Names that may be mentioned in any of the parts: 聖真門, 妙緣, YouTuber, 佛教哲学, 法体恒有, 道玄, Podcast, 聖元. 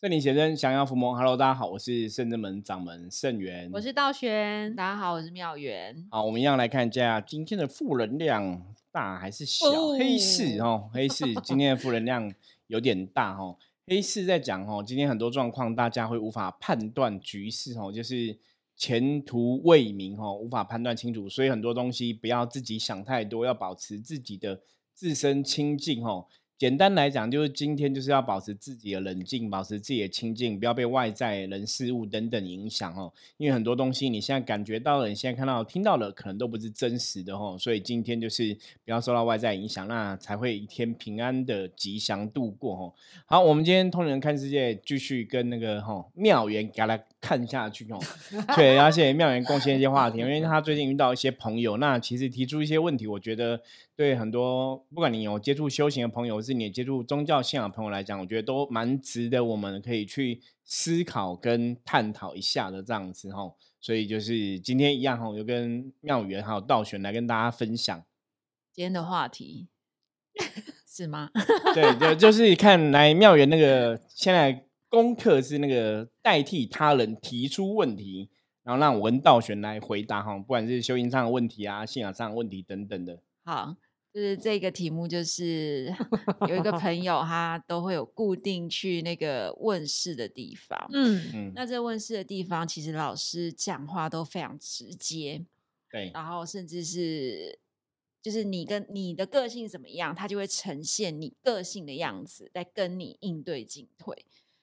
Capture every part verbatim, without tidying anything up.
圣灵显真，降妖伏魔。Hello， 大家好，我是圣真门掌门圣元，我是道玄，大家好，我是妙元。好，我们一样来看一下今天的负能量大还是小？哦、黑市哦，黑市今天的负能量有点大哦。黑市在讲哦，今天很多状况大家会无法判断局势哦，就是前途未明哦，无法判断清楚，所以很多东西不要自己想太多，要保持自己的自身清净哦。简单来讲，就是今天就是要保持自己的冷静，保持自己的清净，不要被外在人事物等等影响哦。因为很多东西你现在感觉到了，你现在看到听到了，可能都不是真实的哦。所以今天就是不要受到外在影响，那才会一天平安的吉祥度过哦。好，我们今天通灵人看世界继续跟那个吼、哦、妙元给他看下去哦。对，而且妙元贡献一些话题，因为他最近遇到一些朋友，那其实提出一些问题，我觉得对很多不管你有接触修行的朋友，是你接触宗教信仰的朋友来讲，我觉得都蛮值得我们可以去思考跟探讨一下的这样子吼。所以就是今天一样吼，就跟妙元还有道玄来跟大家分享今天的话题，是吗？对，就就是看来妙元那个现在功课是那个代替他人提出问题，然后让我跟道玄来回答吼，不管是修行上的问题啊、信仰上的问题等等的。好。就是这个题目，就是有一个朋友他都会有固定去那个问世的地方，嗯，那这问世的地方其实老师讲话都非常直接，对，然后甚至是就是你跟你的个性怎么样，他就会呈现你个性的样子在跟你应对进退。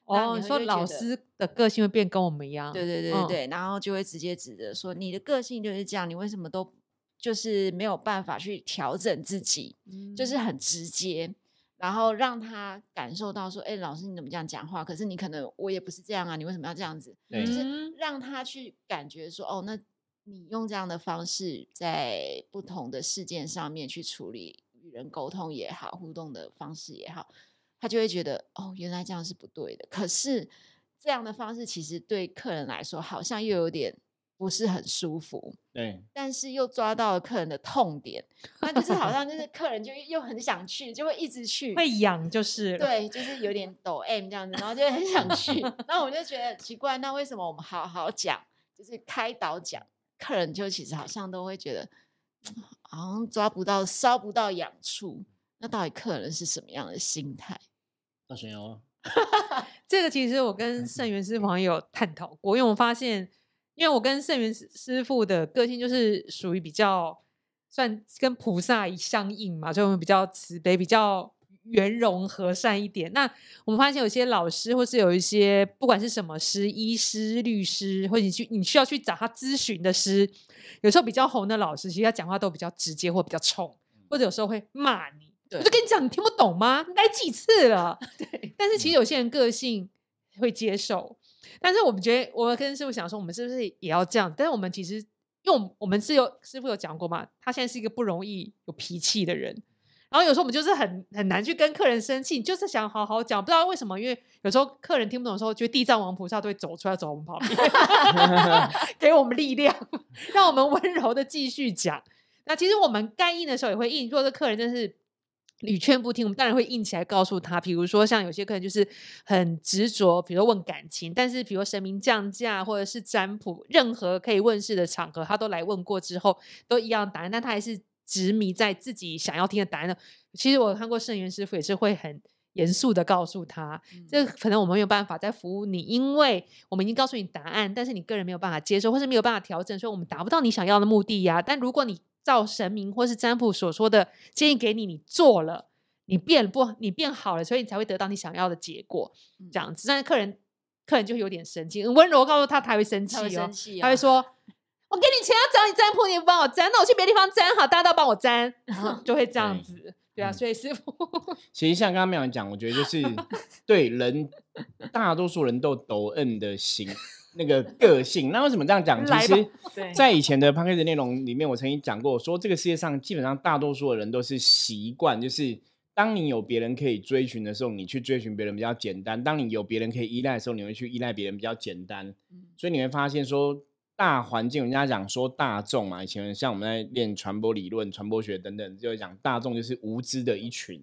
哦，说老师的个性会变跟我们一样，对对对对对、嗯、然后就会直接指着说你的个性就是这样，你为什么都就是没有办法去调整自己、嗯、就是很直接，然后让他感受到说哎、欸，老师你怎么这样讲话，可是你可能我也不是这样啊，你为什么要这样子、嗯、就是让他去感觉说哦，那你用这样的方式在不同的事件上面去处理与人沟通也好，互动的方式也好，他就会觉得哦，原来这样是不对的，可是这样的方式其实对客人来说好像又有点不是很舒服，对，但是又抓到了客人的痛点，那就是好像就是客人就又很想去，就会一直去，会痒就是，对，就是有点抖 M 这样子，然后就很想去，然后我就觉得奇怪，那为什么我们好好讲，就是开导讲，客人就其实好像都会觉得好像抓不到、烧不到痒处，那到底客人是什么样的心态？大神友，这个其实我跟圣元师朋友探讨过，因为我发现。因为我跟圣元师父的个性就是属于比较算跟菩萨相应嘛，所以我们比较慈悲、比较圆融和善一点。那我们发现有些老师或是有一些不管是什么师，医师、律师，或者 你, 去你需要去找他咨询的师，有时候比较红的老师其实他讲话都比较直接或比较冲，或者有时候会骂你，我就跟你讲你听不懂吗，你来几次了对，但是其实有些人个性会接受，但是我们觉得我跟师傅想说我们是不是也要这样，但是我们其实因为我们, 我们是有师傅有讲过嘛，他现在是一个不容易有脾气的人，然后有时候我们就是很很难去跟客人生气，就是想好好讲，不知道为什么，因为有时候客人听不懂的时候，觉得地藏王菩萨都会走出来走我们旁边给我们力量，让我们温柔的继续讲。那其实我们该硬的时候也会硬，如果这客人真是屡劝不听，我们当然会硬起来告诉他，比如说像有些客人就是很执着，比如说问感情，但是比如说神明降价或者是占卜，任何可以问世的场合他都来问过之后都一样的答案，但他还是执迷在自己想要听的答案。其实我看过圣元师父也是会很严肃的告诉他、嗯、这可能我们没有办法再服务你，因为我们已经告诉你答案，但是你个人没有办法接受或是没有办法调整，所以我们达不到你想要的目的呀、啊。但如果你照神明或是占卜所说的建议给你，你做了，你变不，你变好了，所以你才会得到你想要的结果。这样子，但是客人客人就有点生气，温柔告诉他，他会生气哦，他 会, 生气、啊、他会说：“我给你钱要找你占卜，你不帮我占，那我去别的地方占好，大家都帮我占。”然后就会这样子，对, 对啊，所以师父、嗯，其实像刚刚妙元讲，我觉得就是对人，大多数人都抖 M 的心。那个个性，那为什么这样讲？其实在以前的 Podcast 内容里面，我曾经讲过，说这个世界上基本上大多数的人都是习惯，就是当你有别人可以追寻的时候，你去追寻别人比较简单；当你有别人可以依赖的时候，你会去依赖别人比较简单、嗯、所以你会发现说大环境，人家讲说大众嘛，以前像我们在练传播理论、传播学等等，就会讲大众就是无知的一群，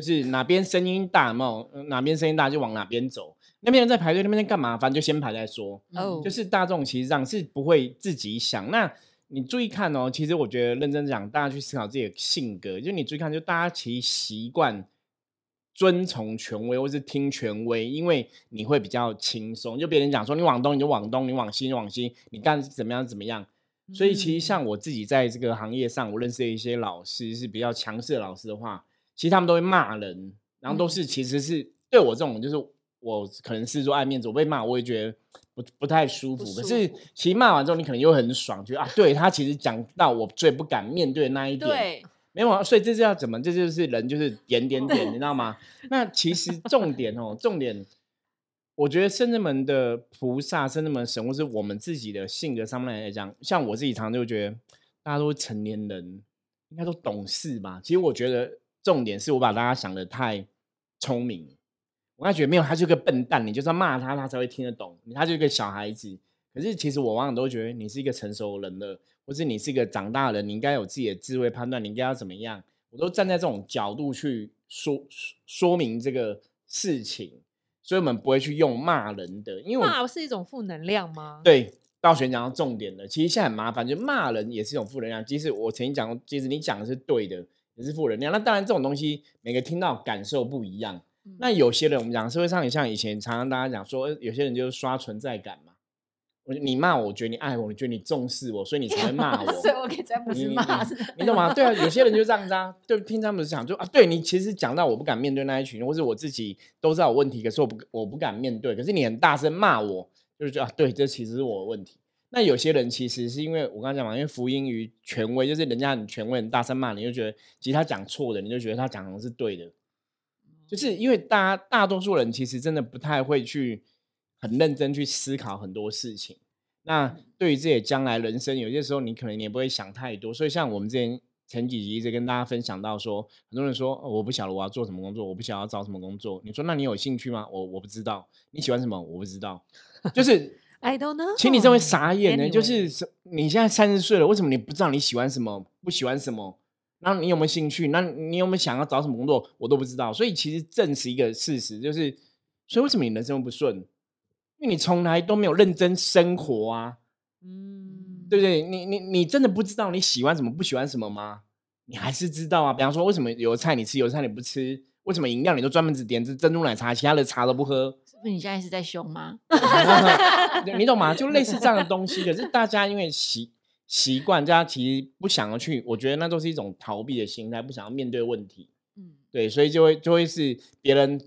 就是哪边声音大嘛，哪边声音大就往哪边走。那边人在排队，那边在干嘛？反正就先排再说。哦、嗯，就是大众其实上是不会自己想。那你注意看哦，其实我觉得认真讲，大家去思考自己的性格。就你注意看，就大家其实习惯遵从权威或是听权威，因为你会比较轻松。就别人讲说你往东你就往东，你往西你往西，你干怎么样怎么样。所以其实像我自己在这个行业上，我认识的一些老师是比较强势的老师的话，其实他们都会骂人，然后都是其实是对我这种就是我可能是做爱面子，我被骂我也觉得 不, 不太舒服，可是其实骂完之后你可能又很爽，觉得啊对他其实讲到我最不敢面对的那一点，对，没有，所以这是要怎么，这就是人就是点点点你知道吗？那其实重点哦，重点我觉得圣真门的菩萨、圣真门神，或是我们自己的性格上面来讲，像我自己常常就觉得大家都成年人应该都懂事吧，其实我觉得重点是我把大家想得太聪明，我刚才觉得没有，他就是个笨蛋，你就是要骂他他才会听得懂，他就是个小孩子，可是其实我往往都觉得你是一个成熟人了，或是你是一个长大人，你应该有自己的智慧判断，你应该要怎么样，我都站在这种角度去 说, 说明这个事情，所以我们不会去用骂人的，因为骂是一种负能量吗？对，道玄讲到重点了，其实现在很麻烦，就骂人也是一种负能量，即使我曾经讲过，即使你讲的是对的也是负能量，那当然这种东西每个听到感受不一样、嗯、那有些人我们讲社会上也像以前常常大家讲说有些人就是刷存在感嘛，你骂我，我觉得你爱我，我觉得你重视我，所以你才会骂我。所以我可以才不是骂，你懂吗？对啊，有些人就这样子啊，就听他们讲，就啊，对你其实讲到我不敢面对那一群，或是我自己都知道有问题，可是我不我不敢面对。可是你很大声骂我，就是觉得啊，对，这其实是我的问题。那有些人其实是因为我刚才讲嘛，因为服膺于权威，就是人家很权威，很大声骂你，就觉得其实他讲错的，你就觉得他讲的是对的。就是因为大家大多数人其实真的不太会去。很认真去思考很多事情，那对于自己的将来人生有些时候你可能也不会想太多，所以像我们之前前几集一直跟大家分享到说，很多人说、哦、我不晓得我要做什么工作，我不晓得要找什么工作，你说那你有兴趣吗？ 我, 我不知道你喜欢什么，我不知道，就是 I don't know， 其实你真会傻眼呢、欸 anyway. 就是你现在三十岁了，为什么你不知道你喜欢什么不喜欢什么，那你有没有兴趣，那你有没有想要找什么工作，我都不知道。所以其实证实一个事实，就是所以为什么你人生不顺，因为你从来都没有认真生活啊，嗯，对不对？你你你真的不知道你喜欢什么不喜欢什么吗？你还是知道啊。比方说，为什么有菜你吃，有菜你不吃？为什么饮料你都专门只点珍珠奶茶，其他的茶都不喝？是不是你现在是在凶吗？你懂吗？就类似这样的东西。可是大家因为习习惯，大家其实不想要去，我觉得那都是一种逃避的心态，不想要面对问题。嗯，对，所以就会就会是别人。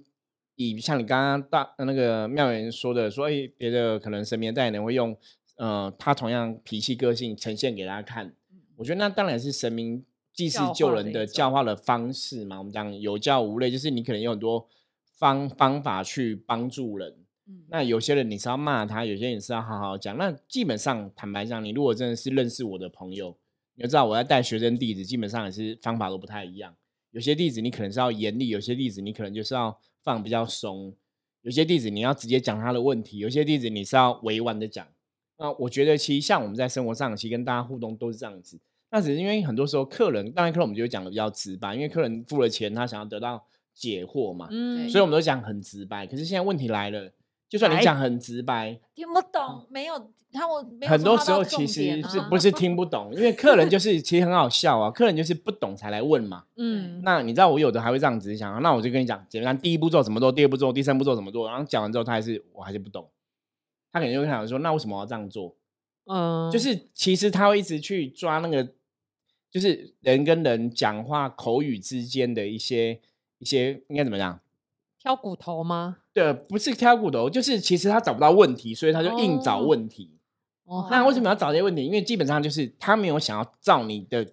以像你刚刚大那个妙元说的，说哎，别的可能身边代言人会用呃他同样脾气个性呈现给大家看，我觉得那当然是神明济世救人的教化的方式嘛。我们讲有教无类，就是你可能有很多方方法去帮助人、嗯、那有些人你是要骂他，有些人你是要好好讲。那基本上坦白讲，你如果真的是认识我的朋友，你就知道我在带学生弟子基本上也是方法都不太一样，有些弟子你可能是要严厉，有些弟子你可能就是要放比较松，有些弟子你要直接讲他的问题，有些弟子你是要委婉的讲。那我觉得其实像我们在生活上其实跟大家互动都是这样子，那只是因为很多时候客人，当然客人我们就讲的比较直白，因为客人付了钱他想要得到解惑嘛、嗯、所以我们都讲很直白。可是现在问题来了，就算你讲很直白听不懂，没有他我没有、啊、很多时候其实是不是听不懂因为客人就是其实很好笑啊，客人就是不懂才来问嘛。嗯，那你知道我有的还会这样子想、啊、那我就跟你讲简单，第一步做怎么做，第二步做，第三步做怎么做，然后讲完之后他还是我还是不懂，他可能就会想说那为什么要这样做，嗯，就是其实他会一直去抓那个就是人跟人讲话口语之间的一些一些应该怎么讲，挑骨头吗？对，不是挑骨头，就是其实他找不到问题，所以他就硬找问题、哦、那为什么要找这些问题？因为基本上就是他没有想要照你的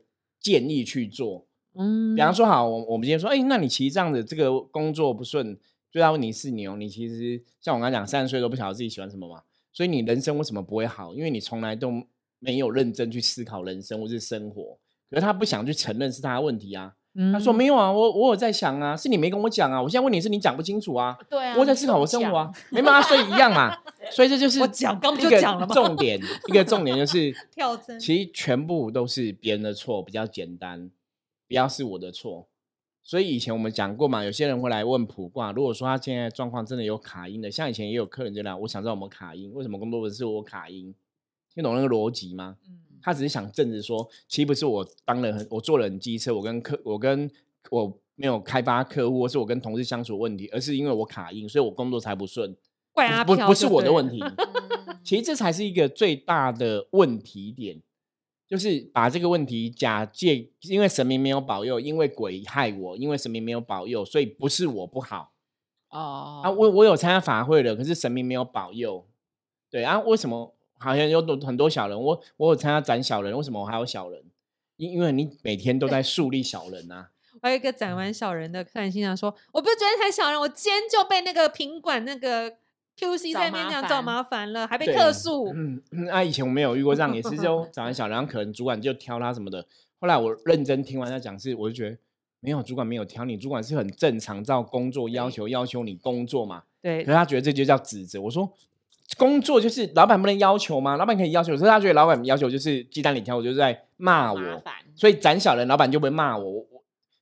建议去做。嗯，比方说好，我们今天说哎、欸，那你其实这样的这个工作不顺，最大问题是你哦，你其实像我刚才讲三十岁都不晓得自己喜欢什么嘛，所以你人生为什么不会好？因为你从来都没有认真去思考人生或是生活。可是他不想去承认是他的问题啊。嗯、他说没有啊，我我有在想啊，是你没跟我讲啊，我现在问你是你讲不清楚啊，对啊，我在思考我生活啊，没办法、啊、所以一样嘛，所以这就是一个重点，一个重点就是跳针，其实全部都是别人的错，比较简单，不要是我的错。所以以前我们讲过嘛，有些人会来问卜卦，如果说他现在状况真的有卡音的，像以前也有客人就来，我想知道有没有卡音，为什么工作室我卡音，听懂那个逻辑吗？嗯，他只是想证实说，其实不是我当了很，我做了很机车，我跟客，我跟我没有开发客户，或是我跟同事相处问题，而是因为我卡音，所以我工作才不顺，怪阿飘，不不是我的问题。其实这才是一个最大的问题点。就是把这个问题假借因为神明没有保佑，因为鬼害我，因为神明没有保佑，所以不是我不好、oh. 啊、我, 我有参加法会了，可是神明没有保佑，对啊，为什么好像有很多小人， 我, 我有参加斩小人，为什么我还有小人？因为你每天都在树立小人啊。我还有一个斩完小人的客人心想说，我不是昨天才小人，我今天就被那个品管那个Q C 在那边讲找麻烦了，还被客诉。嗯，啊，以前我没有遇过这样，也是就找完小人，然后可能主管就挑他什么的。后来我认真听完他讲事，我就觉得没有，主管没有挑你，主管是很正常，照工作要求要求你工作嘛。对。可是他觉得这就叫指责。我说工作就是老板不能要求吗？老板可以要求，可是他觉得老板要求就是鸡蛋里挑骨，就是在骂我。所以斩小人，老板就不会骂我。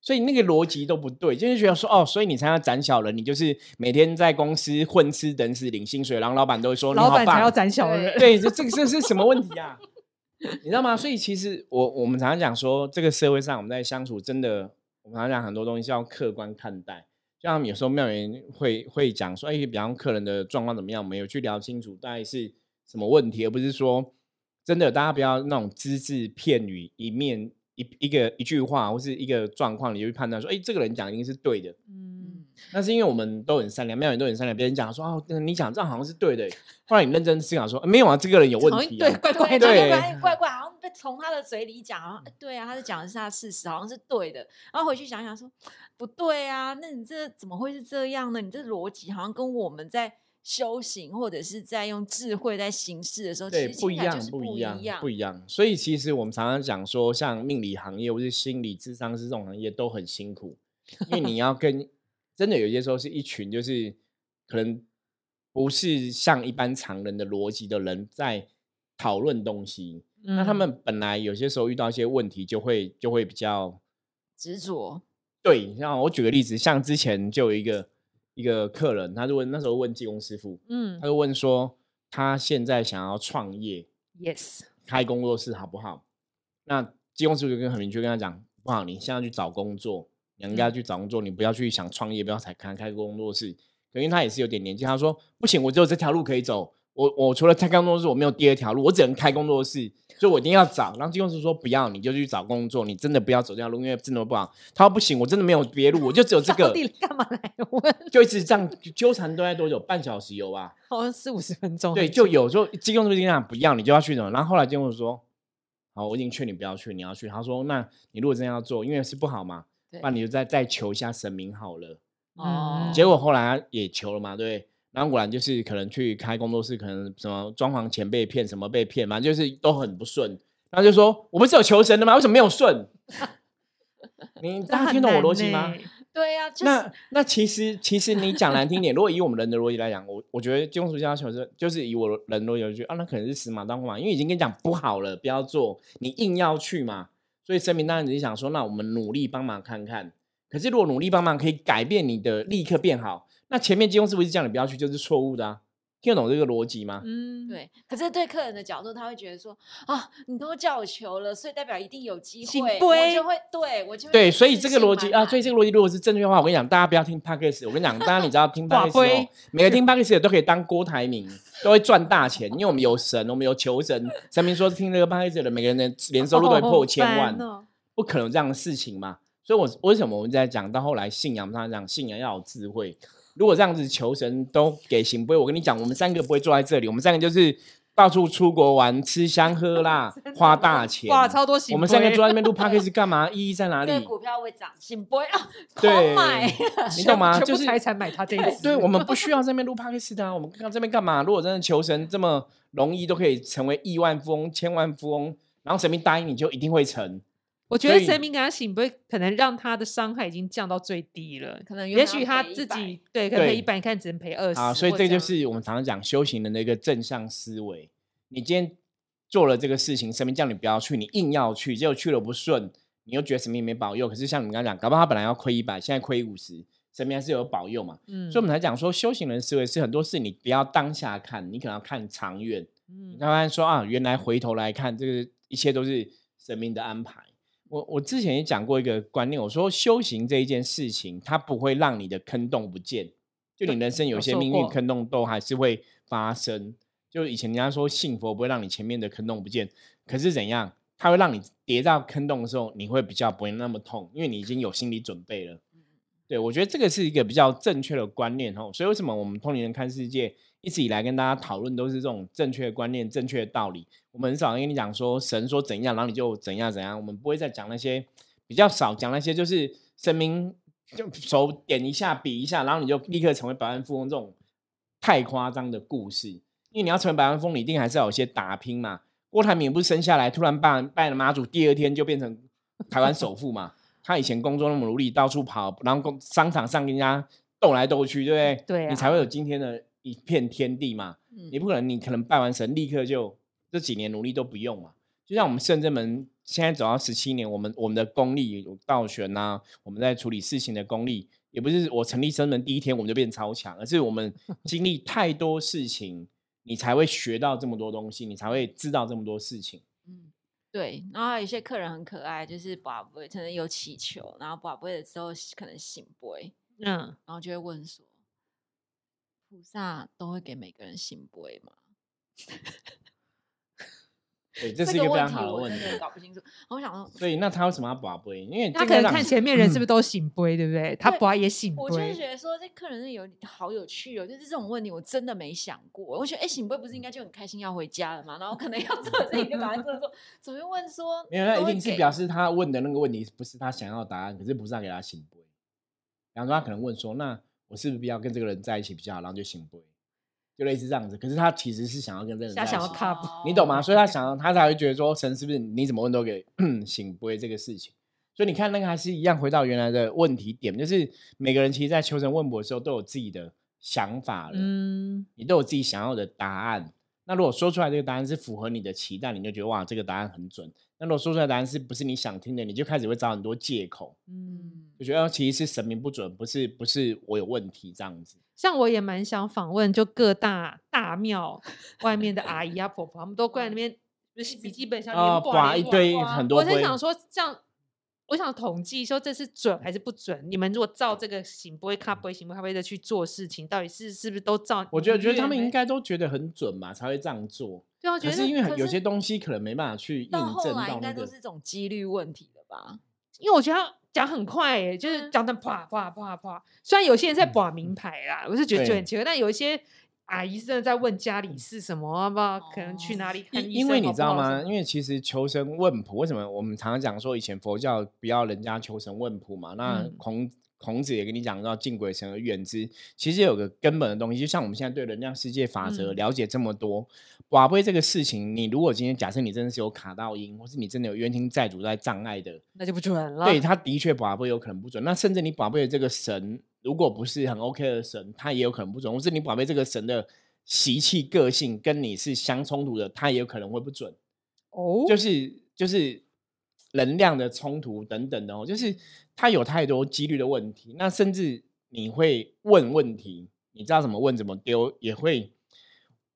所以那个逻辑都不对，就是觉得说哦，所以你参加斩小人，你就是每天在公司混吃等死领薪水，然后老板都会说老板才要斩小人，对，这这是什么问题啊？你知道吗？所以其实我我们常常讲说，这个社会上我们在相处，真的我们常常讲很多东西是要客观看待。就像有时候妙言会会讲说，哎，比方客人的状况怎么样，我们有去聊清楚大概是什么问题，而不是说真的大家不要那种只字片语一面。一, 一个一句话或是一个状况，你就去判断说，哎，这个人讲一定是对的。嗯，那是因为我们都很善良，妙言都很善良。别人讲说，哦，你讲这样好像是对的，后来你认真思考说，没有啊，这个人有问题、啊，对，怪怪的，对，怪怪，好像被从他的嘴里讲，好像对啊，他讲的是他的事实，好像是对的。然后回去想想说，不对啊，那你这怎么会是这样呢？你这逻辑好像跟我们在修行或者是在用智慧在行事的时候，对，不一样，不一样，不一样。所以其实我们常常讲说，像命理行业或是心理智商师这种行业都很辛苦，因为你要跟真的有些时候是一群就是可能不是像一般常人的逻辑的人在讨论东西、嗯、那他们本来有些时候遇到一些问题就会就会比较执着。对，像我举个例子，像之前就有一个一个客人，他就问，那时候问技工师傅，嗯，他就问说他现在想要创业 yes 开工作室好不好？那技工师傅就跟很明确跟他讲，不好，你现在去找工作，你应该去找工作、嗯、你不要去想创业，不要才开开工作室。可是他也是有点年纪，他说不行，我只有这条路可以走，我我除了开工作室我没有第二条路，我只能开工作室，所以我一定要找。然后技工师傅说，不要，你就去找工作，你真的不要走这条路，因为真的不好。他说不行，我真的没有别路，我就只有这个。到底干嘛来问？就一直这样纠缠，都在多久？半小时有吧？好像四五十分钟。对，就有就技工师傅经常不要，你就要去什么。然后后来技工师傅说，好，我已经劝你不要去，你要去。他说，那你如果真的要做，因为是不好嘛，那你就再再求一下神明好了。哦、嗯。结果后来也求了嘛，对。然后果然就是可能去开工作室，可能什么装潢前被骗，什么被骗嘛，就是都很不顺。然后就说，我们是有求神的吗？为什么没有顺？你大家听懂我逻辑吗？对啊、就是、那那其实其实你讲难听点，如果以我们人的逻辑来讲，我我觉得技工师要求是，就是以我人的逻辑来讲，啊，那可能是死马当活马，因为已经跟你讲不好了，不要做，你硬要去嘛。所以神明当然只是想说，那我们努力帮忙看看。可是如果努力帮忙可以改变你的，立刻变好。那前面技工师傅是这样，你不要去，就是错误的啊，听得懂这个逻辑吗？嗯，对。可是对客人的角度，他会觉得说，啊，你都叫我求了，所以代表一定有机会，我就会，对，我就会，对，所以这个逻辑啊，所以这个逻辑如果是正确的话，我跟你讲，大家不要听 Podcast。 我跟你讲，大家你知道听 Podcast 哦，每个听 Podcast 的都可以当郭台铭，都会赚大钱，因为我们有神，我们有求神。神明说听这个 Podcast 的每个人的年收入都会破千万，哦哦，不可能有这样的事情嘛。所以我为什么我们在讲到后来信仰，他讲信仰要有智慧。如果这样子求神都给行不会，我跟你讲，我们三个不会坐在这里，我们三个就是到处出国玩，吃香喝辣，花大钱，哇，超多行不会。我们三个坐在那边录 podcast 干嘛？意义在哪里？这个股票会涨，行不会啊，狂买，你懂吗？就是财产买它这一次。对，我们不需要在那边录 podcast 的、啊，我们看这边干嘛？如果真的求神这么容易，都可以成为亿万富翁、千万富翁，然后神明答应你就一定会成。我觉得神明给他醒不会，可能让他的伤害已经降到最低了，可能也许他自己对可能赔一百，你看只能赔二十。所以这就是我们常常讲修行人的一个正向思维。你今天做了这个事情，神明叫你不要去，你硬要去，结果去了不顺，你又觉得神明没保佑，可是像你们刚刚讲，搞不好他本来要亏一百，现在亏五十，神明还是有保佑嘛。嗯，所以我们才讲说，修行人思维是很多事你不要当下看，你可能要看长远。嗯，你才发现说啊，原来回头来看，这个一切都是神明的安排。我我之前也讲过一个观念，我说修行这一件事情，它不会让你的坑洞不见，就你人生有些命运坑洞都还是会发生。就以前人家说信佛不会让你前面的坑洞不见，可是怎样，它会让你跌到坑洞的时候，你会比较不会那么痛，因为你已经有心理准备了。对，我觉得这个是一个比较正确的观念哦。所以为什么我们通灵人看世界一直以来跟大家讨论都是这种正确的观念、正确的道理，我们很少跟你讲说神说怎样然后你就怎样怎样，我们不会再讲那些，比较少讲那些就是神明就手点一下比一下然后你就立刻成为百万富翁这种太夸张的故事。因为你要成为百万富翁你一定还是要有些打拼嘛，郭台铭也不是生下来突然拜了妈祖第二天就变成台湾首富嘛他以前工作那么努力，到处跑，然后商场上跟人家斗来斗去，对不对？对啊，你才会有今天的一片天地嘛。嗯，你不可能，你可能拜完神立刻就这几年努力都不用嘛。就像我们圣真门现在走到十七年，我们我们的功力有道玄啊，我们在处理事情的功力，也不是我成立圣真门第一天我们就变超强，而是我们经历太多事情，你才会学到这么多东西，你才会知道这么多事情。对，然后还有一些客人很可爱，就是拔杯可能有祈求，然后拔杯的时候可能醒杯，嗯，然后就会问说，菩萨都会给每个人醒杯吗？对，这是一个非常好的问题，这个、问题我真的搞不清楚。我想说，所以那他为什么要拔杯？因为他可能看前面人是不是都醒杯，嗯，对不对？他拔也醒杯，我就觉得说这客人是有好有趣哦，就是这种问题我真的没想过。我觉得哎，醒杯不是应该就很开心要回家了嘛？然后可能要做自己就把它做做，怎么问说？没有，那一定是表示他问的那个问题不是他想要的答案，可是菩萨给他醒杯。然后他可能问说：“那我是不是要跟这个人在一起比较好？”然后就醒杯。就类似这样子，可是他其实是想要跟这个人在一起，他想要 cup， 你懂吗？所以他想，他才会觉得说，神是不是你怎么问都给醒杯这个事情。所以你看，那个还是一样回到原来的问题点，就是每个人其实，在求神问卜的时候，都有自己的想法了，嗯，你都有自己想要的答案。那如果说出来这个答案是符合你的期待，你就觉得哇，这个答案很准。那如果说出来的答案是不是你想听的，你就开始会找很多借口，嗯，就觉得其实是神明不准，不是不是我有问题这样子。像我也蛮想访问，就各大大庙外面的阿姨啊婆婆，他们都过来那边，就是笔记本上面挂一堆很多。我是想说，这样我想统计说这是准还是不准？你们如果照这个醒杯、卡杯、醒杯、卡杯的去做事情，到底是是不是都照？我觉得觉得他们应该都觉得很准嘛，才会这样做。对啊，可是因为有些东西可能没办法去印证到那个。到后来应该都是这种几率问题的吧？因为我觉得。讲很快、欸、就是讲的啪啪啪啪，虽然有些人在拔名牌啦，嗯，我是觉得就很奇怪，但有一些阿姨真的在问家里是什么，要不要可能去哪里看医生，因为你知道吗？因为其实求神问卜，为什么我们常常讲说以前佛教不要人家求神问卜嘛？那孔、嗯、孔子也跟你讲到敬鬼神而远之，其实有个根本的东西，就像我们现在对能量世界法则了解这么多，拔杯、嗯、这个事情，你如果今天假设你真的是有卡到音，或是你真的有冤亲债主在障碍的，那就不准了。对，他的确拔杯有可能不准，那甚至你拔杯的这个神如果不是很 OK 的神，他也有可能不准，或是你拔杯这个神的习气个性跟你是相冲突的，他也有可能会不准哦，就是就是能量的冲突等等的哦，就是它有太多几率的问题。那甚至你会问问题，你知道怎么问怎么丢，也会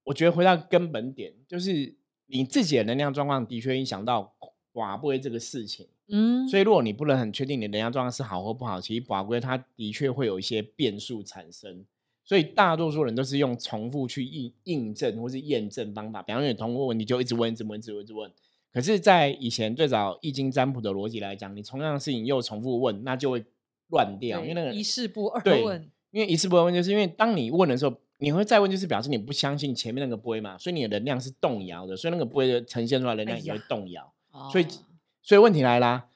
我觉得回到根本点，就是你自己的能量状况的确影响到拔杯这个事情。嗯，所以如果你不能很确定你的能量状况是好或不好，其实拔杯它的确会有一些变数产生。所以大多数人都是用重复去 印, 印证或是验证方法，比方说你通过问题就一直问一直问一直问一直问，可是在以前最早易经占卜的逻辑来讲，你同样的事情又重复问，那就会乱掉，因为那个一事不二问。因为一事不二问，就是因为当你问的时候你会再问，就是表示你不相信前面那个杯嘛，所以你的能量是动摇的，所以那个杯的呈现出来能量也会动摇、哎、所以所以问题来啦，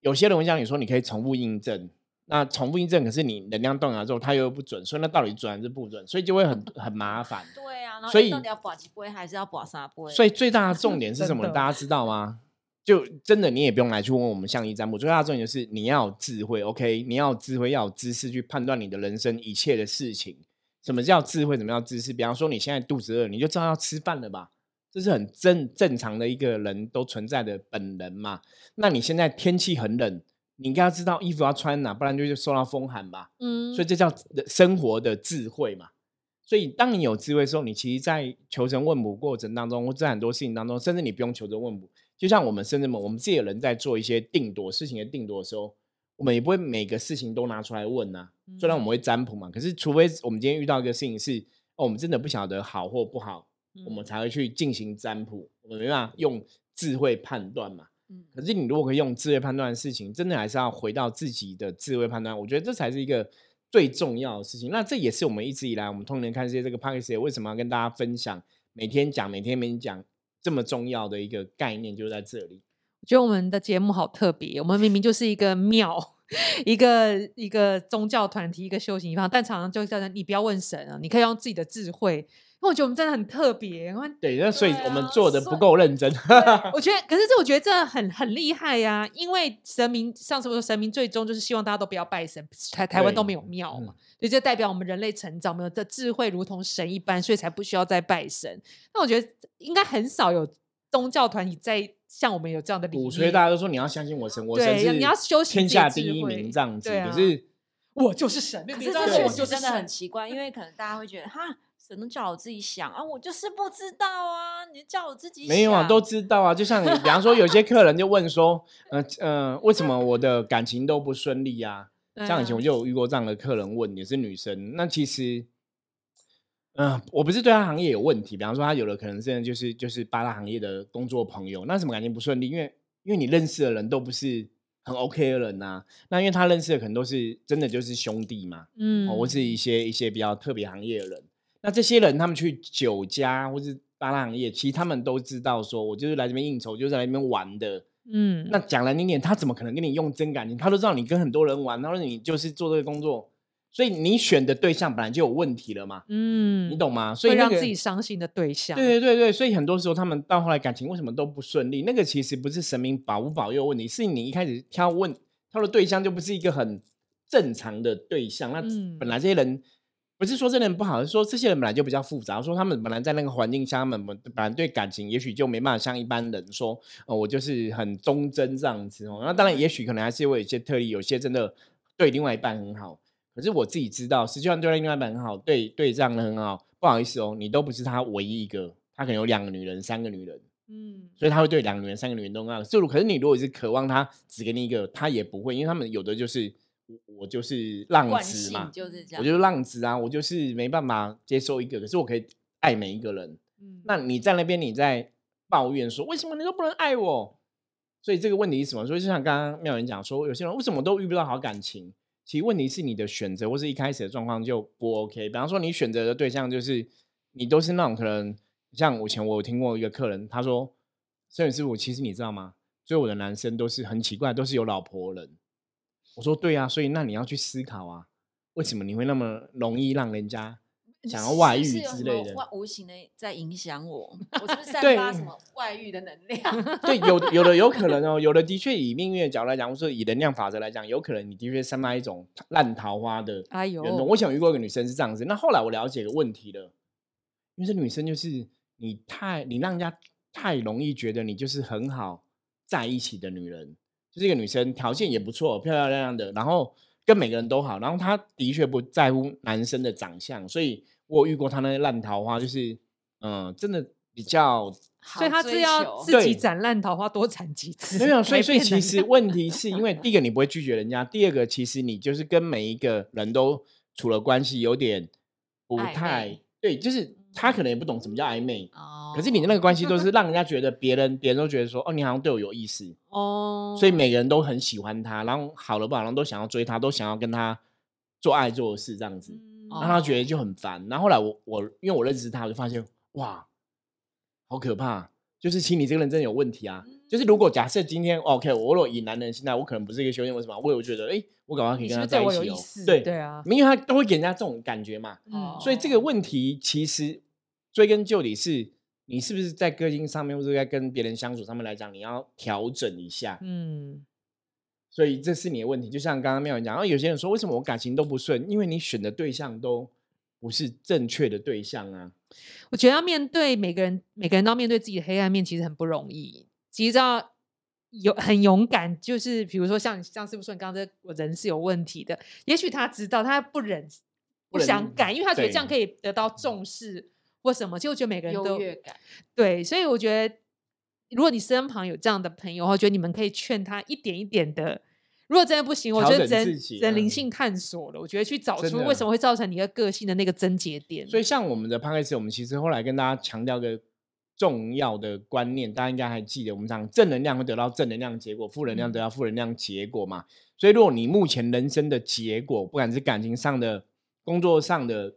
有些人会讲你说你可以重复印证，那重复印证可是你能量动摇之后它又不准，所以那到底准还是不准，所以就会 很, 很麻烦。对啊，然后到底要拔几杯还是要拔三杯？所以最大的重点是什么大家知道吗？就真的你也不用来去问我们象棋占卜，最大的重点就是你要有智慧。 OK， 你要有智慧，要有知识去判断你的人生一切的事情。什么叫智慧，什么叫知识？比方说你现在肚子饿，你就知道要吃饭了吧，这是很 正, 正常的一个人都存在的本能嘛。那你现在天气很冷，你应该要知道衣服要穿哪，不然就受到风寒嘛。嗯，所以这叫生活的智慧嘛。所以当你有智慧的时候，你其实在求神问卜过程当中，或在很多事情当中，甚至你不用求神问卜，就像我们甚至我们自己的人在做一些定夺事情的定夺的时候，我们也不会每个事情都拿出来问啊。虽然我们会占卜嘛，可是除非我们今天遇到一个事情是、哦、我们真的不晓得好或不好，我们才会去进行占卜，我们没办法用智慧判断嘛。可是你如果可以用智慧判断的事情，真的还是要回到自己的智慧判断，我觉得这才是一个最重要的事情。那这也是我们一直以来我们通灵人看世界这个 Podcast 为什么要跟大家分享，每天讲每天没讲这么重要的一个概念，就在这里。我觉得我们的节目好特别，我们明明就是一个庙一个一个宗教团体，一个修行地方，但常常就叫你不要问神啊，你可以用自己的智慧。我觉得我们真的很特别，对，那所以我们做的不够认真。我觉得，可是这我觉得真的很很厉害呀、啊，因为神明，上次我说神明最终就是希望大家都不要拜神，台台湾都没有庙嘛，所以这代表我们人类成长，我们的智慧如同神一般，所以才不需要再拜神。那我觉得应该很少有宗教团体在。像我们有这样的理念，所以大家都说你要相信我神，我神是你要修行天下第一名这样子。啊、可是我就是神，可是这个我就真的很奇怪，因为可能大家会觉得哈，神都叫我自己想啊，我就是不知道啊，你叫我自己想没有啊，都知道啊。就像比方说，有些客人就问说，呃呃，为什么我的感情都不顺利啊？像以前我就有遇过这样的客人问，也是女生。那其实。嗯、呃，我不是对他行业有问题，比方说他有的可能真的就是就是八大行业的工作朋友，那什么感情不顺利，因为因为你认识的人都不是很 OK 的人啊，那因为他认识的可能都是真的就是兄弟嘛，嗯，哦、或是一些一些比较特别行业的人，那这些人他们去酒家或是八大行业，其实他们都知道说我就是来这边应酬，就是来这边玩的，嗯，那讲来你点，他怎么可能跟你用真感情？他都知道你跟很多人玩，然后你就是做这个工作。所以你选的对象本来就有问题了嘛，嗯，你懂吗？所以、那个、会让自己伤心的对象，对对对对，所以很多时候他们到后来感情为什么都不顺利，那个其实不是神明保不保佑问题，是你一开始挑问挑的对象就不是一个很正常的对象。那本来这些人、嗯、不是说这些人不好，是说这些人本来就比较复杂，说他们本来在那个环境下，他们本来对感情也许就没办法像一般人说、呃、我就是很忠贞这样子、哦、那当然也许可能还是会有一些特例，有些真的对另外一半很好，可是我自己知道，实际上对另外一半很好，对对这样的很好，不好意思哦，你都不是他唯一一个，他可能有两个女人、三个女人，嗯，所以他会对两个女人、三个女人都很好。可是你如果是渴望他只给你一个，他也不会，因为他们有的就是我就是浪子嘛，就是这样，我就是浪子啊，我就是没办法接受一个，可是我可以爱每一个人。嗯、那你在那边你在抱怨说，为什么你都不能爱我？所以这个问题是什么？所以就像刚刚妙人讲说，有些人为什么都遇不到好感情？其实问题是你的选择或是一开始的状况就不 OK， 比方说你选择的对象就是你都是那种可能像以前我有听过一个客人，他说圣元师傅，其实你知道吗，所以我的男生都是很奇怪，都是有老婆人。我说对啊，所以那你要去思考啊，为什么你会那么容易让人家想要外遇之类的，是无形的在影响我，我是不是散发什么外遇的能量？对，有有的有可能哦，有的的确以命运的角度来讲，或是以能量法则来讲，有可能你的确散发一种烂桃花的。哎呦，我想遇过一个女生是这样子，那后来我了解个问题了，因为这女生就是你太你让人家太容易觉得你就是很好在一起的女人，就是一个女生条件也不错，漂漂亮亮的，然后。跟每个人都好，然后他的确不在乎男生的长相，所以我有遇过他那烂桃花，就是嗯，真的比较，所以他是要自己斩烂桃花多斩几次。没有，所以所以其实问题是因为第一个你不会拒绝人家，第二个其实你就是跟每一个人都处了关系有点不太对，就是他可能也不懂什么叫暧昧、哦、可是你的那个关系都是让人家觉得别人别人都觉得说哦，你好像对我有意思哦，所以每个人都很喜欢他，然后好了不好，然后都想要追他，都想要跟他做爱做的事这样子、嗯、然后他觉得就很烦。然后后来我我因为我认识他，我就发现哇好可怕，就是其实你这个人真的有问题啊、嗯、就是如果假设今天 OK 我如果以男人现在我可能不是一个修炼，为什么我有觉得哎、欸，我搞不好可以跟他在一起、哦、是是 对, 对、啊、因为他都会给人家这种感觉嘛、嗯、所以这个问题其实追根究底是你是不是在个性上面或者在跟别人相处上面来讲你要调整一下，嗯，所以这是你的问题。就像刚刚妙人讲，有些人说为什么我感情都不顺，因为你选的对象都不是正确的对象啊。我觉得要面对每个人，每个人都要面对自己的黑暗面，其实很不容易。其实要有很勇敢，就是比如说像像是不是你刚刚这我人是有问题的，也许他知道他不忍不想改，因为他觉得这样可以得到重视或什么。其实我觉得每个人都优越感，对，所以我觉得如果你身旁有这样的朋友，我觉得你们可以劝他一点一点的。如果真的不行，我觉得人人灵性探索了，我觉得去找出为什么会造成你的个性的那个症结点。所以像我们的 Podcast， 我们其实后来跟大家强调个重要的观念，大家应该还记得，我们讲正能量会得到正能量结果，负能量得到负能量结果嘛。所以如果你目前人生的结果，不管是感情上的、工作上的、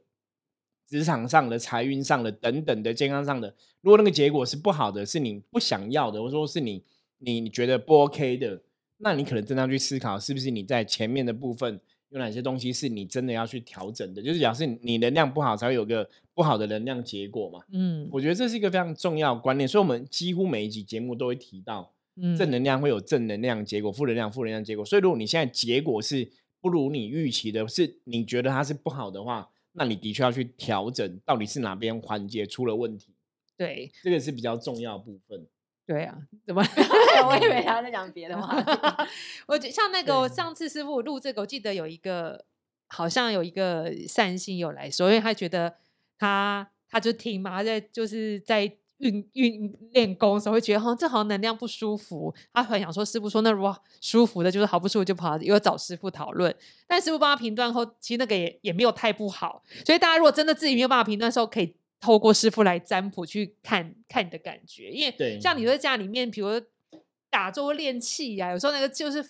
职场上的、财运上的等等的、健康上的，如果那个结果是不好的，是你不想要的，或者说是你你你觉得不 OK 的，那你可能真的要去思考，是不是你在前面的部分有哪些东西是你真的要去调整的，就是表示你能量不好才会有个不好的能量结果嘛。嗯，我觉得这是一个非常重要的观念，所以我们几乎每一集节目都会提到正能量会有正能量结果，负能量负能量结果。所以如果你现在结果是不如你预期的，是你觉得它是不好的话，那你的确要去调整到底是哪边环节出了问题。对，这个是比较重要的部分。对啊，怎么我以为他在讲别的话我像那个上次师傅录这个，我记得有一个好像有一个善心有来说，因为他觉得他他就听嘛，他在就是在运运练功的时候会觉得、哦、这好像能量不舒服，他很想说师傅说那如果舒服的就是好，不舒服就跑又找师傅讨论，但师傅帮他评断后其实那个 也, 也没有太不好，所以大家如果真的自己没有办法评断的时候，可以透过师傅来占卜去看看你的感觉，因为像你在家里面比如打坐练气啊，有时候那个就是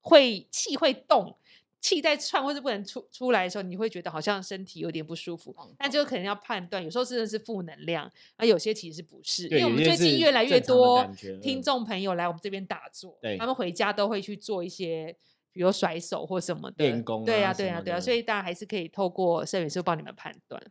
会气会动，气在窜或是不能 出, 出来的时候，你会觉得好像身体有点不舒服，但就可能要判断有时候真的是负能量，而有些其实不是。因为我们最近越来越多听众朋友来我们这边打坐，他们回家都会去做一些比如甩手或什么的练功啊，对啊对啊对啊，所以大家还是可以透过圣元师傅帮你们判断。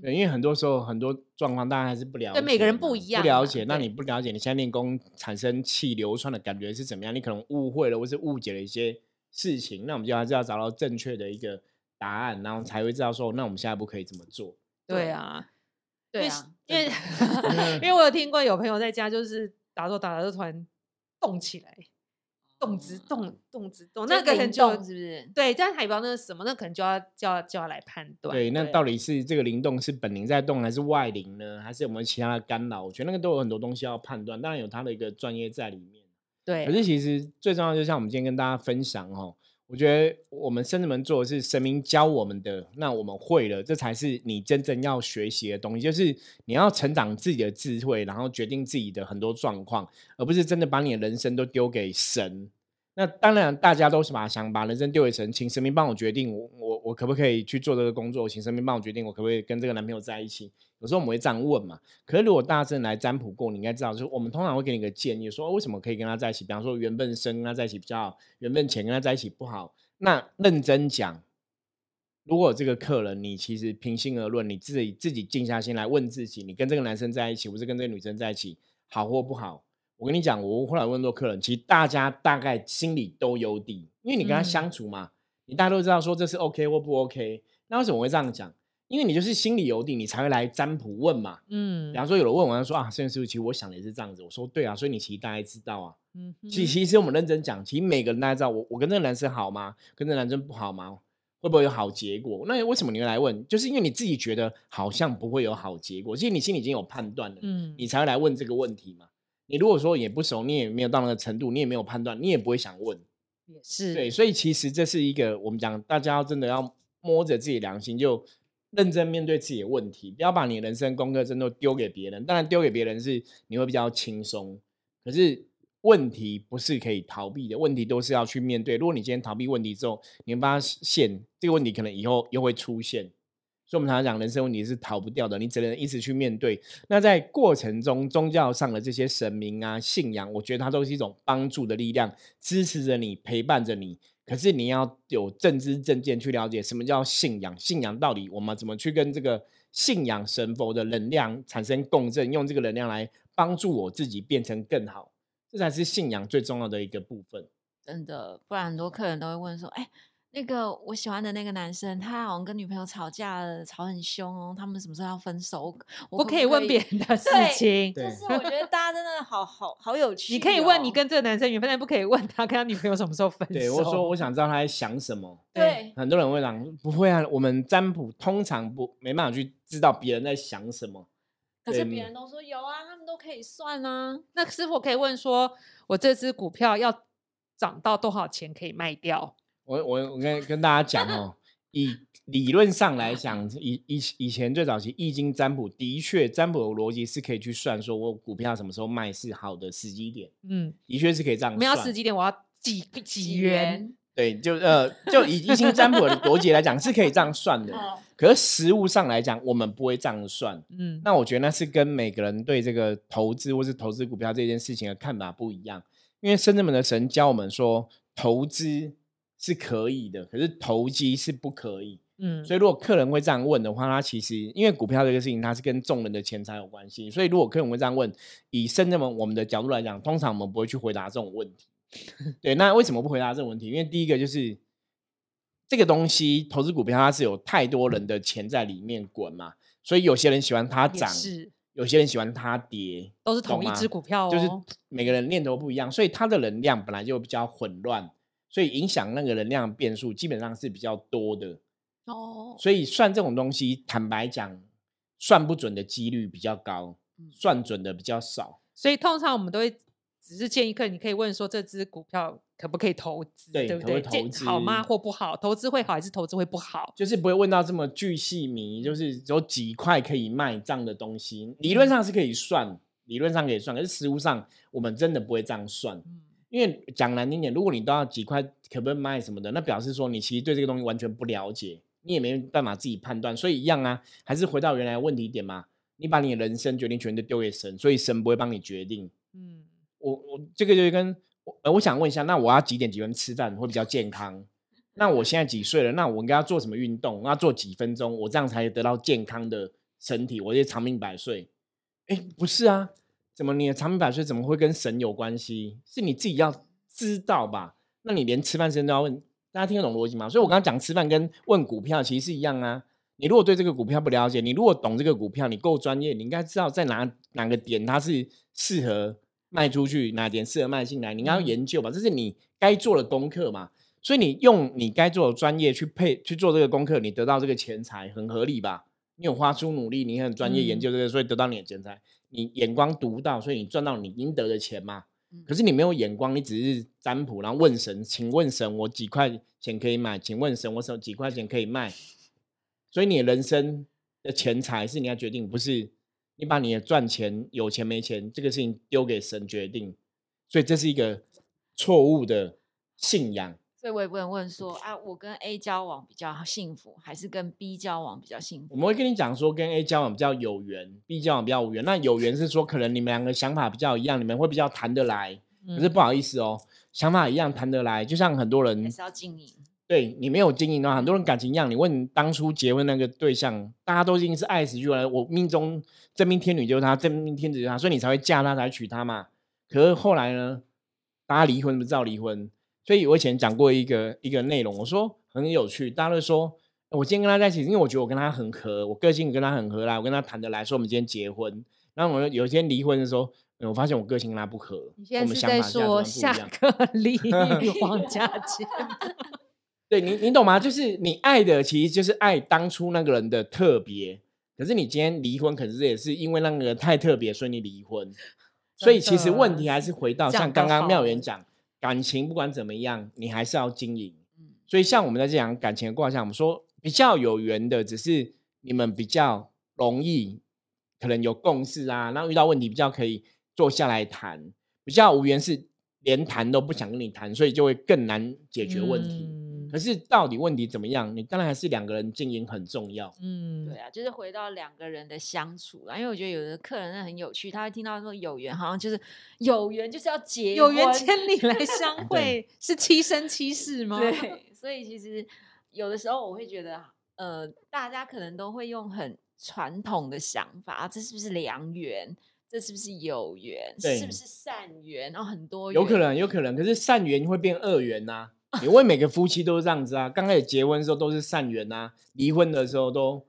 对，因为很多时候很多状况大家还是不了解，对，每个人不一样，不了解。那你不了解你现在练功产生气流窜的感觉是怎么样，你可能误会了或是误解了一些事情，那我们就还是要找到正确的一个答案，然后才会知道说那我们下一步可以怎么做。对啊对啊，因为因为我有听过有朋友在家就是打坐打坐突然动起来，动直动动直动，那个灵动是不是？对，但海报那是什么？那可能就要就要就要来判断。对，那到底是这个灵动是本灵在动，还是外灵呢？还是有没有其他的干扰？我觉得那个都有很多东西要判断，当然有它的一个专业在里面。对，可是其实最重要，就像我们今天跟大家分享哦，我觉得我们圣人们做的是神明教我们的，那我们会了，这才是你真正要学习的东西，就是你要成长自己的智慧，然后决定自己的很多状况，而不是真的把你的人生都丢给神。那当然大家都是把想把人生丢给神，请神明帮我决定 我, 我, 我可不可以去做这个工作，请神明帮我决定我可不可以跟这个男朋友在一起，有时候我们会这样问嘛。可是如果大家真的来占卜过，你应该知道就是我们通常会给你一个建议，说为什么可以跟他在一起，比方说缘分深跟他在一起比较好，缘分浅跟他在一起不好。那认真讲，如果这个客人你其实平心而论，你自己自己静下心来问自己，你跟这个男生在一起或是跟这个女生在一起好或不好，我跟你讲，我后来问过客人，其实大家大概心里都有底，因为你跟他相处嘛、嗯、你大家都知道说这是 OK 或不 OK。 那为什么我会这样讲？因为你就是心里有底你才会来占卜问嘛。嗯，比方说有人问我，他说啊圣元师傅其实我想的也是这样子，我说对啊，所以你其实大概知道啊、嗯、其, 其实我们认真讲，其实每个人大家知道 我, 我跟这个男生好吗，跟这个男生不好吗，会不会有好结果。那为什么你会来问，就是因为你自己觉得好像不会有好结果，其实你心里已经有判断了、嗯、你才会来问这个问题嘛。你如果说也不熟，你也没有到那个程度，你也没有判断，你也不会想问，也是对。所以其实这是一个我们讲大家真的要摸着自己良心，就认真面对自己的问题，不要把你的人生功课真的丢给别人。当然丢给别人是你会比较轻松，可是问题不是可以逃避的，问题都是要去面对。如果你今天逃避问题之后，你会发现这个问题可能以后又会出现，所以我们常常讲人生问题是逃不掉的，你只能一直去面对。那在过程中宗教上的这些神明啊信仰，我觉得它都是一种帮助的力量，支持着你陪伴着你，可是你要有正知正见去了解什么叫信仰，信仰到底我们怎么去跟这个信仰神佛的能量产生共振，用这个能量来帮助我自己变成更好，这才是信仰最重要的一个部分。真的，不然很多客人都会问说哎、欸那个我喜欢的那个男生，他好像跟女朋友吵架了，吵很凶哦。他们什么时候要分手？我不可以问别人的事情。对，就是我觉得大家真的好好好有趣、哦。你可以问你跟这个男生缘分，但不可以问他跟他女朋友什么时候分手。对，我说我想知道他在想什么。对，很多人会讲不会啊，我们占卜通常不没办法去知道别人在想什么。可是别人都说有啊，他们都可以算啊。那师傅可以问说，我这支股票要涨到多少钱可以卖掉？我我我跟跟大家讲哦，以理论上来讲，以以以前最早期易经占卜的确占卜的逻辑是可以去算说我股票什么时候卖是好的时机点，嗯，的确是可以这样算。没有时机点，我要几几元？对，就呃，就以易经占卜的逻辑来讲是可以这样算的。可是实务上来讲，我们不会这样算。嗯，那我觉得那是跟每个人对这个投资或是投资股票这件事情的看法不一样，因为深圳门的神教我们说投资是可以的，可是投机是不可以。嗯，所以如果客人会这样问的话，他其实因为股票这个事情它是跟众人的钱财有关系，所以如果客人会这样问，以深圳我们的角度来讲，通常我们不会去回答这种问题。对，那为什么不回答这种问题？因为第一个就是这个东西投资股票它是有太多人的钱在里面滚嘛，所以有些人喜欢它涨，有些人喜欢它跌，都是同一只股票哦，就是每个人念头不一样，所以它的能量本来就比较混乱，所以影响那个能量变数基本上是比较多的哦，所以算这种东西坦白讲算不准的几率比较高，算准的比较少，所以通常我们都会只是建议客人，你可以问说这只股票可不可以投资， 对， 对不对？可不可以投资好吗或不好？投资会好还是投资会不好？就是不会问到这么巨细迷，就是有几块可以卖这样的东西，理论上是可以算，嗯、理论上可以算，可是实务上我们真的不会这样算。嗯，因为讲难听点，如果你都要几块可不可以卖什么的，那表示说你其实对这个东西完全不了解，你也没办法自己判断，所以一样啊，还是回到原来的问题点嘛，你把你的人生决定权都丢给神，所以神不会帮你决定。嗯，我我这个就跟、呃、我想问一下，那我要几点几分吃饭会比较健康？那我现在几岁了？那我应该要做什么运动？我要做几分钟？我这样才得到健康的身体，我就长命百岁？哎，不是啊。怎么你的长命百岁怎么会跟神有关系？是你自己要知道吧。那你连吃饭时间都要问，大家听得懂逻辑吗？所以我刚刚讲吃饭跟问股票其实是一样啊。你如果对这个股票不了解，你如果懂这个股票，你够专业，你应该知道在 哪, 哪个点它是适合卖出去，哪点适合卖进来，你应该要研究吧，这是你该做的功课嘛。所以你用你该做的专业去配去做这个功课，你得到这个钱财很合理吧。你有花出努力，你很专业研究这个、嗯、所以得到你的钱财，你眼光独到，所以你赚到你应得的钱嘛、嗯、可是你没有眼光，你只是占卜然后问神，请问神我几块钱可以买，请问神我几块钱可以卖，所以你的人生的钱财是你要决定，不是你把你的赚钱有钱没钱这个事情丢给神决定，所以这是一个错误的信仰。所以我也不能问说啊，我跟 A 交往比较幸福还是跟 B 交往比较幸福，我们会跟你讲说跟 A 交往比较有缘， B 交往比较无缘。那有缘是说可能你们两个想法比较一样，你们会比较谈得来、嗯、可是不好意思哦，想法一样谈得来，就像很多人还是要经营，对，你没有经营的话，很多人感情一样，你问当初结婚那个对象，大家都已经是爱死去了，我命中真命天女就是他，真命天子就是他，所以你才会嫁他才娶他嘛，可是后来呢大家离婚不知道离婚。所以我以前讲过一个一个内容，我说很有趣，大家都说我今天跟他在一起，因为我觉得我跟他很合，我个性跟他很合啦，我跟他谈得来，说我们今天结婚。然后我有一天离婚的时候、嗯、我发现我个性跟他不合。你现在是在说下课离黄家千？对， 你, 你懂吗？就是你爱的其实就是爱当初那个人的特别，可是你今天离婚可能也是因为那个人太特别所以你离婚。所以其实问题还是回到像刚刚妙元讲，感情不管怎么样你还是要经营、嗯、所以像我们在讲感情的卦象，我们说比较有缘的只是你们比较容易可能有共识啊，然后遇到问题比较可以坐下来谈，比较无缘是连谈都不想跟你谈，所以就会更难解决问题、嗯、可是到底问题怎么样，你当然还是两个人经营很重要。嗯，对啊，就是回到两个人的相处啦，因为我觉得有的客人很有趣，他会听到说有缘好像就是有缘就是要结婚，有缘千里来相会是七生七世吗？对，所以其实有的时候我会觉得呃，大家可能都会用很传统的想法，这是不是良缘，这是不是有缘，是不是善缘，然后很多缘，有可能有可能，可是善缘会变恶缘啊。因为每个夫妻都是这样子啊，刚开始结婚的时候都是善缘啊，离婚的时候都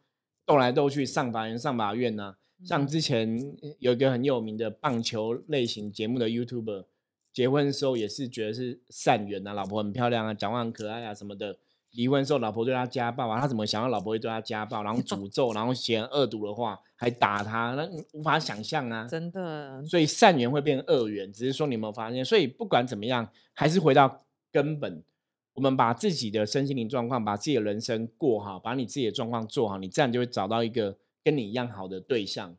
斗来斗去，上法院上法院啊。像之前有一个很有名的棒球类型节目的 YouTuber， 结婚的时候也是觉得是善缘啊，老婆很漂亮啊，讲话很可爱啊什么的，离婚的时候老婆对他家暴啊，他怎么想到老婆会对他家暴，然后诅咒，然后嫌恶毒的话还打他，那无法想象啊，真的。所以善缘会变恶缘，只是说你有没有发现，所以不管怎么样还是回到根本，我们把自己的身心灵状况，把自己的人生过好，把你自己的状况做好，你自然就会找到一个跟你一样好的对象。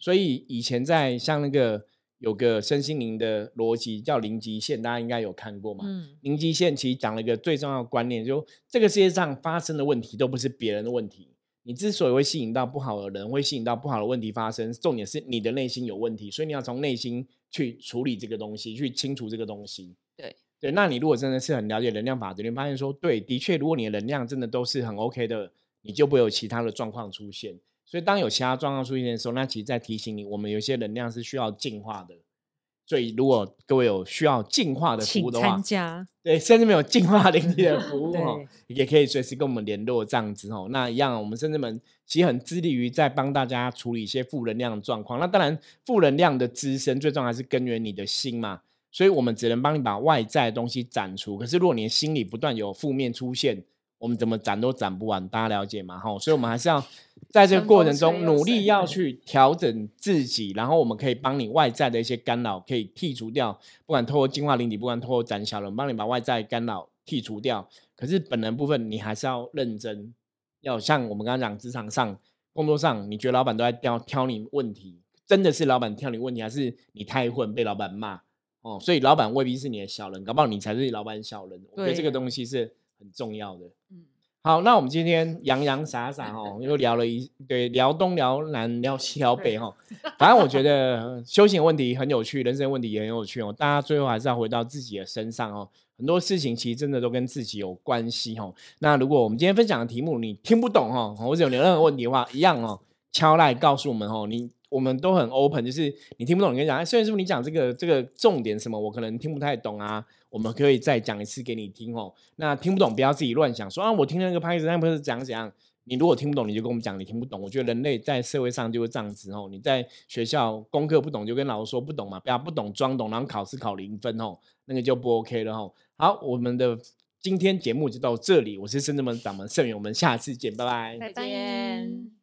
所以以前在像那个有个身心灵的逻辑叫零极限，大家应该有看过嘛、嗯、零极限其实讲了一个最重要的观念，就是这个世界上发生的问题都不是别人的问题，你之所以会吸引到不好的人，会吸引到不好的问题发生，重点是你的内心有问题，所以你要从内心去处理这个东西，去清除这个东西。对对，那你如果真的是很了解能量法则，你发现说对，的确如果你的能量真的都是很 OK 的，你就不会有其他的状况出现。所以当有其他状况出现的时候，那其实在提醒你，我们有些能量是需要净化的。所以如果各位有需要净化的服务的话，请参加。对，甚至没有净化灵体的服务也可以随时跟我们联络这样子。那一样我们甚至们其实很致力于在帮大家处理一些负能量的状况。那当然负能量的滋生最重要还是根源你的心嘛，所以我们只能帮你把外在的东西斩除，可是如果你的心里不断有负面出现，我们怎么斩都斩不完，大家了解吗？所以我们还是要在这个过程中努力要去调整自己，然后我们可以帮你外在的一些干扰可以剔除掉，不管透过净化灵体，不管透过斩小人，帮你把外在干扰剔除掉。可是本能部分你还是要认真，要像我们刚刚讲职场上工作上，你觉得老板都在 挑, 挑你问题，真的是老板挑你问题，还是你太混被老板骂、哦、所以老板未必是你的小人，搞不好你才是老板小人。我觉得这个东西是很重要的。嗯，好，那我们今天洋洋洒洒哦，又聊了一对，聊东聊南聊西聊北哦。反正我觉得修行问题很有趣，人生问题也很有趣哦。大家最后还是要回到自己的身上哦，很多事情其实真的都跟自己有关系哦。那如果我们今天分享的题目你听不懂哦，或者有任何问题的话，一样哦，敲来告诉我们哦。你我们都很 open， 就是你听不懂，你跟你讲，哎，虽然是不是你讲这个这个重点什么，我可能听不太懂啊。我们可以再讲一次给你听哦。那听不懂不要自己乱想说啊，我听那个 podcast 那不是讲怎样。你如果听不懂你就跟我们讲你听不懂。我觉得人类在社会上就会这样子哦。你在学校功课不懂就跟老师说不懂嘛，不要不懂装懂，然后考试考零分哦，那个就不 OK 了哦。好，我们的今天节目就到这里，我是圣真门掌门盛元，我们下次见，拜拜，再见。